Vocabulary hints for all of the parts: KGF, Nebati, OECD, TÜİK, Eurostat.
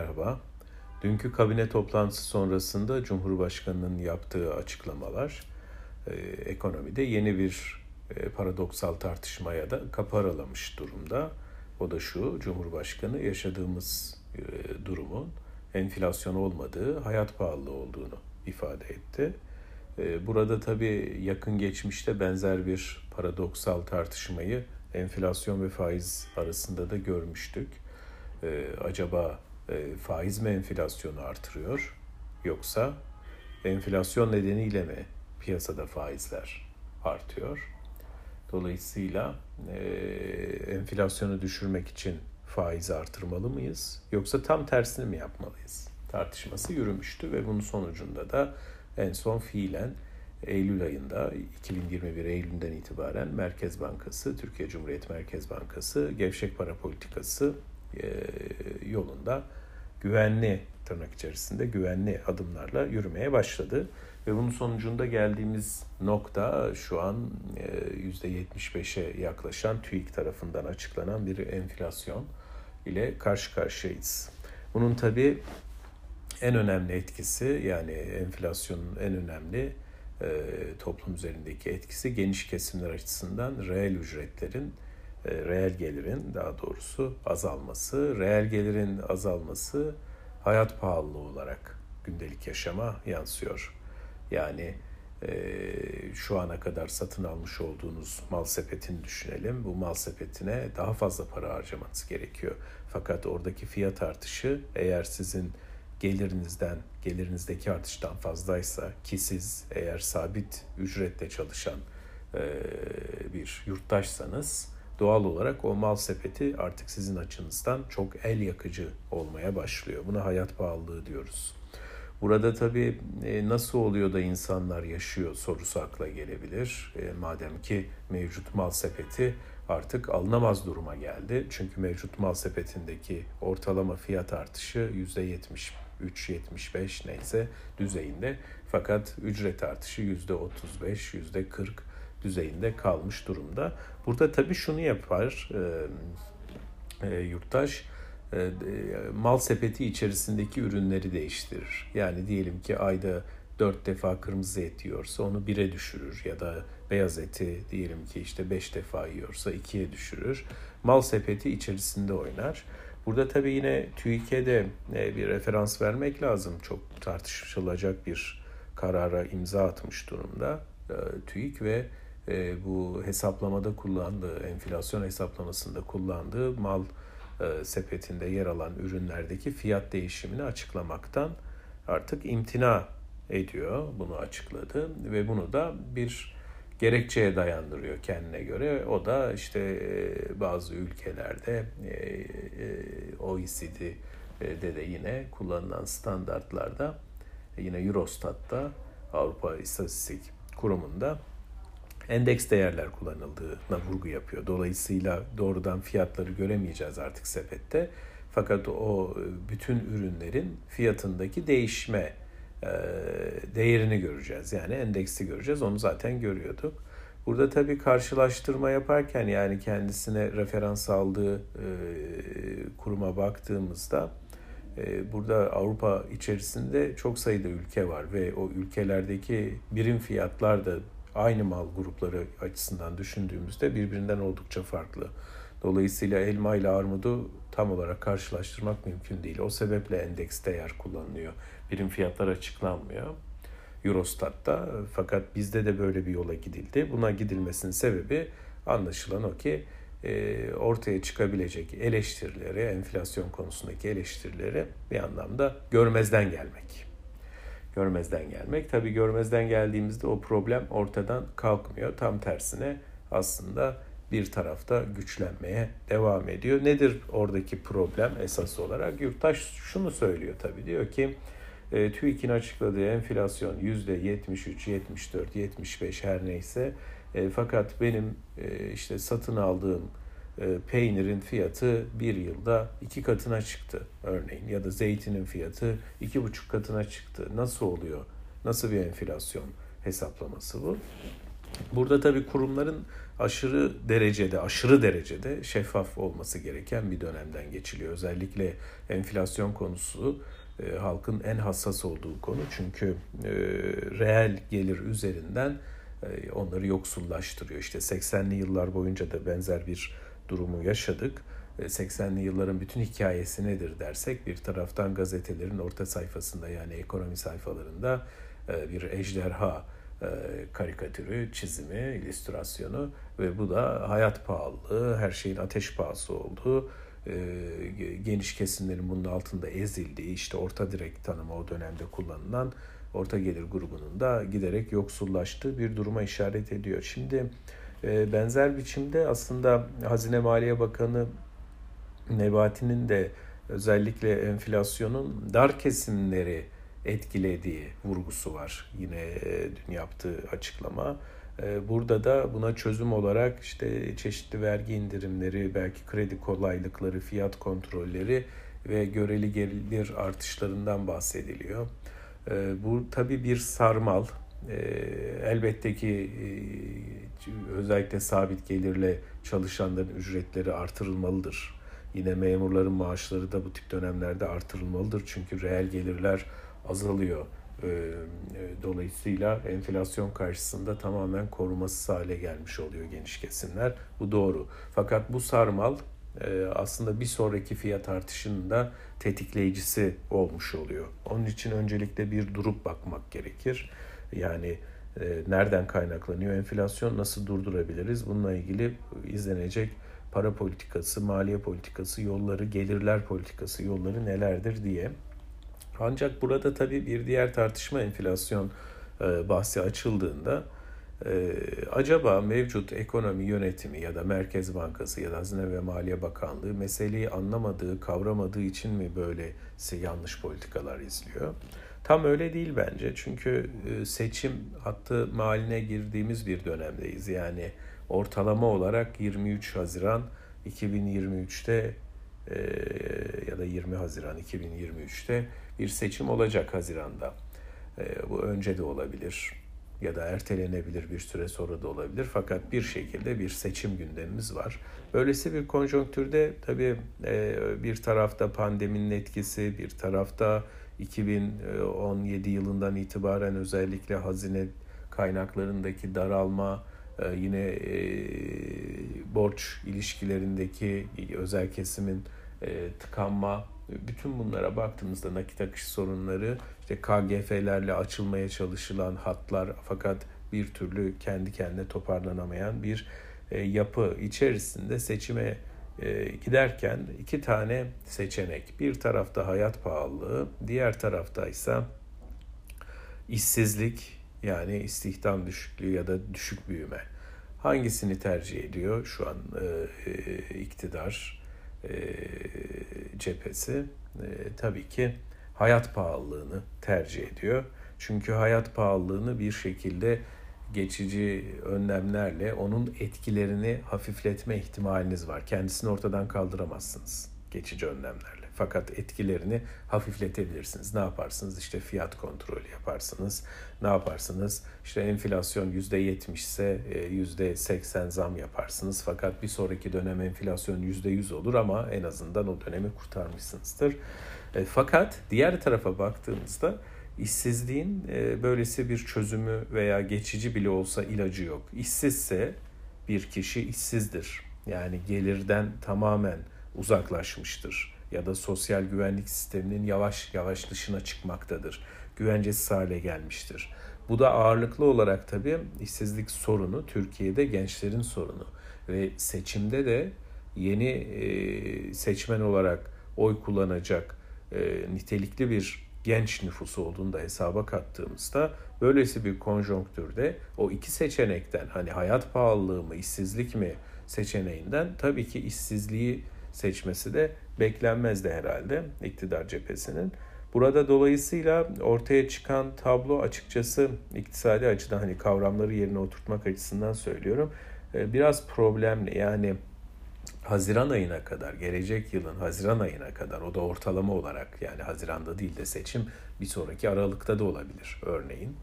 merhaba. Dünkü kabine toplantısı sonrasında Cumhurbaşkanı'nın yaptığı açıklamalar ekonomide yeni bir paradoksal tartışmaya da kapı aralamış durumda. O da şu, Cumhurbaşkanı yaşadığımız durumun enflasyon olmadığı, hayat pahalılığı olduğunu ifade etti. Burada tabii yakın geçmişte benzer bir paradoksal tartışmayı enflasyon ve faiz arasında da görmüştük. Acaba faiz mi enflasyonu artırıyor yoksa enflasyon nedeniyle mi piyasada faizler artıyor? Dolayısıyla enflasyonu düşürmek için faizi artırmalı mıyız yoksa tam tersini mi yapmalıyız tartışması yürümüştü ve bunun sonucunda da en son fiilen Eylül ayında 2021 Eylül'den itibaren Merkez Bankası, Türkiye Cumhuriyeti Merkez Bankası gevşek para politikası yolunda güvenli, tırnak içerisinde güvenli adımlarla yürümeye başladı. Ve bunun sonucunda geldiğimiz nokta şu an %75'e yaklaşan TÜİK tarafından açıklanan bir enflasyon ile karşı karşıyayız. Bunun tabii en önemli etkisi, yani enflasyonun en önemli toplum üzerindeki etkisi geniş kesimler açısından reel ücretlerin, reel gelirin daha doğrusu azalması. Reel gelirin azalması hayat pahalılığı olarak gündelik yaşama yansıyor. Yani şu ana kadar satın almış olduğunuz mal sepetini düşünelim. Bu mal sepetine daha fazla para harcamanız gerekiyor. Fakat oradaki fiyat artışı eğer sizin gelirinizdeki artıştan fazlaysa, ki siz eğer sabit ücretle çalışan bir yurttaşsanız doğal olarak o mal sepeti artık sizin açınızdan çok el yakıcı olmaya başlıyor. Buna hayat pahalılığı diyoruz. Burada tabii nasıl oluyor da insanlar yaşıyor sorusu akla gelebilir. Madem ki mevcut mal sepeti artık alınamaz duruma geldi. Çünkü mevcut mal sepetindeki ortalama fiyat artışı %73-75 neyse düzeyinde. Fakat ücret artışı %35-40 düzeyinde kalmış durumda. Burada tabii şunu yapar yurttaş. Mal sepeti içerisindeki ürünleri değiştirir. Yani diyelim ki ayda 4 defa kırmızı et yiyorsa onu 1'e düşürür ya da beyaz eti diyelim ki işte 5 defa yiyorsa 2'ye düşürür. Mal sepeti içerisinde oynar. Burada tabii yine TÜİK'e de bir referans vermek lazım. Çok tartışılacak bir karara imza atmış durumda TÜİK ve bu hesaplamada kullandığı, enflasyon hesaplamasında kullandığı mal sepetinde yer alan ürünlerdeki fiyat değişimini açıklamaktan artık imtina ediyor. Bunu açıkladı ve bunu da bir gerekçeye dayandırıyor kendine göre. O da işte bazı ülkelerde OECD'de de yine kullanılan standartlarda, yine Eurostat'ta, Avrupa İstatistik Kurumu'nda endeks değerler kullanıldığına vurgu yapıyor. Dolayısıyla doğrudan fiyatları göremeyeceğiz artık sepette. Fakat o bütün ürünlerin fiyatındaki değişme değerini göreceğiz. Yani endeksi göreceğiz. Onu zaten görüyorduk. Burada tabii karşılaştırma yaparken, yani kendisine referans aldığı kuruma baktığımızda burada Avrupa içerisinde çok sayıda ülke var ve o ülkelerdeki birim fiyatlar da aynı mal grupları açısından düşündüğümüzde birbirinden oldukça farklı. Dolayısıyla elma ile armudu tam olarak karşılaştırmak mümkün değil. O sebeple endeks değer kullanılıyor. Birim fiyatlar açıklanmıyor Eurostat'ta. Fakat bizde de böyle bir yola gidildi. Buna gidilmesinin sebebi anlaşılan o ki ortaya çıkabilecek eleştirileri, enflasyon konusundaki eleştirileri bir anlamda görmezden gelmek. Tabii görmezden geldiğimizde o problem ortadan kalkmıyor. Tam tersine aslında bir tarafta güçlenmeye devam ediyor. Nedir oradaki problem esas olarak? Yurttaş şunu söylüyor tabii, diyor ki TÜİK'in açıkladığı enflasyon %73, %74, %75 her neyse. Fakat benim işte satın aldığım peynirin fiyatı bir yılda 2 katına çıktı örneğin, ya da zeytinin fiyatı 2,5 katına çıktı. Nasıl oluyor? Nasıl bir enflasyon hesaplaması bu? Burada tabii kurumların aşırı derecede şeffaf olması gereken bir dönemden geçiliyor. Özellikle enflasyon konusu halkın en hassas olduğu konu. Çünkü reel gelir üzerinden onları yoksullaştırıyor. İşte 80'li yıllar boyunca da benzer bir durumu yaşadık. 80'li yılların bütün hikayesi nedir dersek, bir taraftan gazetelerin orta sayfasında, yani ekonomi sayfalarında bir ejderha karikatürü, çizimi, illüstrasyonu ve bu da hayat pahalılığı, her şeyin ateş pahası olduğu, geniş kesimlerin bunun altında ezildiği, işte orta direkt tanımı o dönemde kullanılan, orta gelir grubunun da giderek yoksullaştığı bir duruma işaret ediyor. Şimdi benzer biçimde aslında Hazine Maliye Bakanı Nebati'nin de özellikle enflasyonun dar kesimleri etkilediği vurgusu var. Yine dün yaptığı açıklama. Burada da buna çözüm olarak işte çeşitli vergi indirimleri, belki kredi kolaylıkları, fiyat kontrolleri ve göreli gelir artışlarından bahsediliyor. Bu tabii bir sarmal. Elbette ki özellikle sabit gelirle çalışanların ücretleri artırılmalıdır. Yine memurların maaşları da bu tip dönemlerde artırılmalıdır. Çünkü reel gelirler azalıyor. Dolayısıyla enflasyon karşısında tamamen korumasız hale gelmiş oluyor geniş kesimler. Bu doğru. Fakat bu sarmal aslında bir sonraki fiyat artışının da tetikleyicisi olmuş oluyor. Onun için öncelikle bir durup bakmak gerekir. Yani nereden kaynaklanıyor enflasyon, nasıl durdurabiliriz? Bununla ilgili izlenecek para politikası, maliye politikası yolları, gelirler politikası yolları nelerdir diye. Ancak burada tabii bir diğer tartışma, enflasyon bahsi açıldığında acaba mevcut ekonomi yönetimi ya da Merkez Bankası ya da Hazine ve Maliye Bakanlığı meseleyi anlamadığı, kavramadığı için mi böylesi yanlış politikalar izliyor? Tam öyle değil bence. Çünkü seçim hattı maline girdiğimiz bir dönemdeyiz. Yani ortalama olarak 23 Haziran 2023'te ya da 20 Haziran 2023'te bir seçim olacak Haziran'da. Bu önce de olabilir ya da ertelenebilir, bir süre sonra da olabilir. Fakat bir şekilde bir seçim gündemimiz var. Böylesi bir konjonktürde tabii bir tarafta pandeminin etkisi, bir tarafta 2017 yılından itibaren özellikle hazine kaynaklarındaki daralma, yine borç ilişkilerindeki özel kesimin tıkanma, bütün bunlara baktığımızda nakit akışı sorunları, işte KGF'lerle açılmaya çalışılan hatlar fakat bir türlü kendi kendine toparlanamayan bir yapı içerisinde seçime giderken iki tane seçenek. Bir tarafta hayat pahalılığı, diğer tarafta ise işsizlik, yani istihdam düşüklüğü ya da düşük büyüme. Hangisini tercih ediyor şu an iktidar cephesi? Tabii ki hayat pahalılığını tercih ediyor. Çünkü hayat pahalılığını bir şekilde geçici önlemlerle onun etkilerini hafifletme ihtimaliniz var. Kendisini ortadan kaldıramazsınız geçici önlemlerle. Fakat etkilerini hafifletebilirsiniz. Ne yaparsınız? İşte fiyat kontrolü yaparsınız. Ne yaparsınız? İşte enflasyon %70 ise %80 zam yaparsınız. Fakat bir sonraki dönem enflasyon %100 olur ama en azından o dönemi kurtarmışsınızdır. Fakat diğer tarafa baktığımızda işsizliğin böylesi bir çözümü veya geçici bile olsa ilacı yok. İşsizse bir kişi işsizdir. Yani gelirden tamamen uzaklaşmıştır ya da sosyal güvenlik sisteminin yavaş yavaş dışına çıkmaktadır. Güvencesiz hale gelmiştir. Bu da ağırlıklı olarak tabii işsizlik sorunu Türkiye'de gençlerin sorunu ve seçimde de yeni seçmen olarak oy kullanacak nitelikli bir genç nüfusu olduğunu da hesaba kattığımızda böylesi bir konjonktürde o iki seçenekten, hani hayat pahalılığı mı işsizlik mi seçeneğinden tabii ki işsizliği seçmesi de beklenmezdi herhalde iktidar cephesinin. Burada dolayısıyla ortaya çıkan tablo açıkçası iktisadi açıdan, hani kavramları yerine oturtmak açısından söylüyorum, biraz problemli. Yani Haziran ayına kadar, gelecek yılın Haziran ayına kadar, o da ortalama olarak, yani Haziran'da değil de seçim bir sonraki Aralık'ta da olabilir örneğin.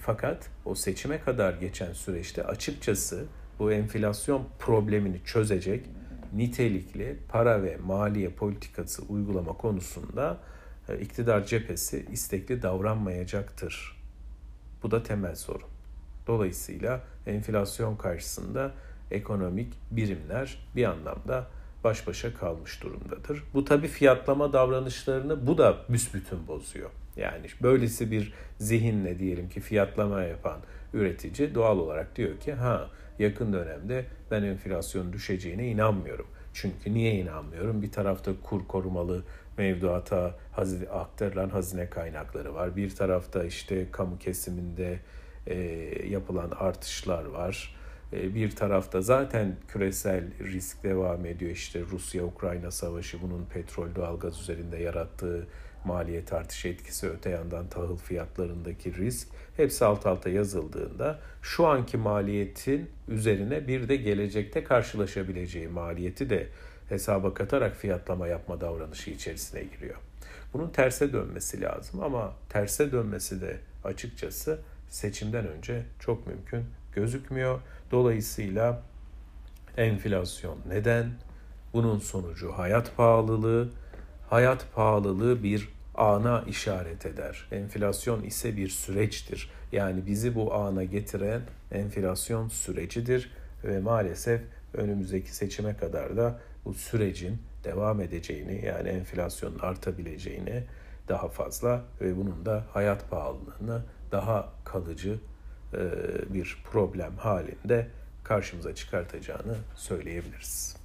Fakat o seçime kadar geçen süreçte açıkçası bu enflasyon problemini çözecek nitelikli para ve maliye politikası uygulama konusunda iktidar cephesi istekli davranmayacaktır. Bu da temel sorun. Dolayısıyla enflasyon karşısında ekonomik birimler bir anlamda baş başa kalmış durumdadır. Bu tabii fiyatlama davranışlarını bu da büsbütün bozuyor. Yani böylesi bir zihinle diyelim ki fiyatlama yapan üretici doğal olarak diyor ki yakın dönemde ben enflasyonun düşeceğine inanmıyorum. Çünkü niye inanmıyorum? Bir tarafta kur korumalı mevduata aktarılan hazine kaynakları var. Bir tarafta işte kamu kesiminde yapılan artışlar var. Bir tarafta zaten küresel risk devam ediyor. İşte Rusya-Ukrayna savaşı, bunun petrol, doğalgaz üzerinde yarattığı maliyet artışı etkisi, öte yandan tahıl fiyatlarındaki risk, hepsi alt alta yazıldığında şu anki maliyetin üzerine bir de gelecekte karşılaşabileceği maliyeti de hesaba katarak fiyatlama yapma davranışı içerisine giriyor. Bunun terse dönmesi lazım ama terse dönmesi de açıkçası seçimden önce çok mümkün gözükmüyor. Dolayısıyla enflasyon neden? Bunun sonucu hayat pahalılığı. Hayat pahalılığı bir ana işaret eder. Enflasyon ise bir süreçtir. Yani bizi bu ana getiren enflasyon sürecidir ve maalesef önümüzdeki seçime kadar da bu sürecin devam edeceğini, yani enflasyonun artabileceğini daha fazla ve bunun da hayat pahalılığını daha kalıcı bir problem halinde karşımıza çıkartacağını söyleyebiliriz.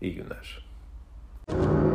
İyi günler.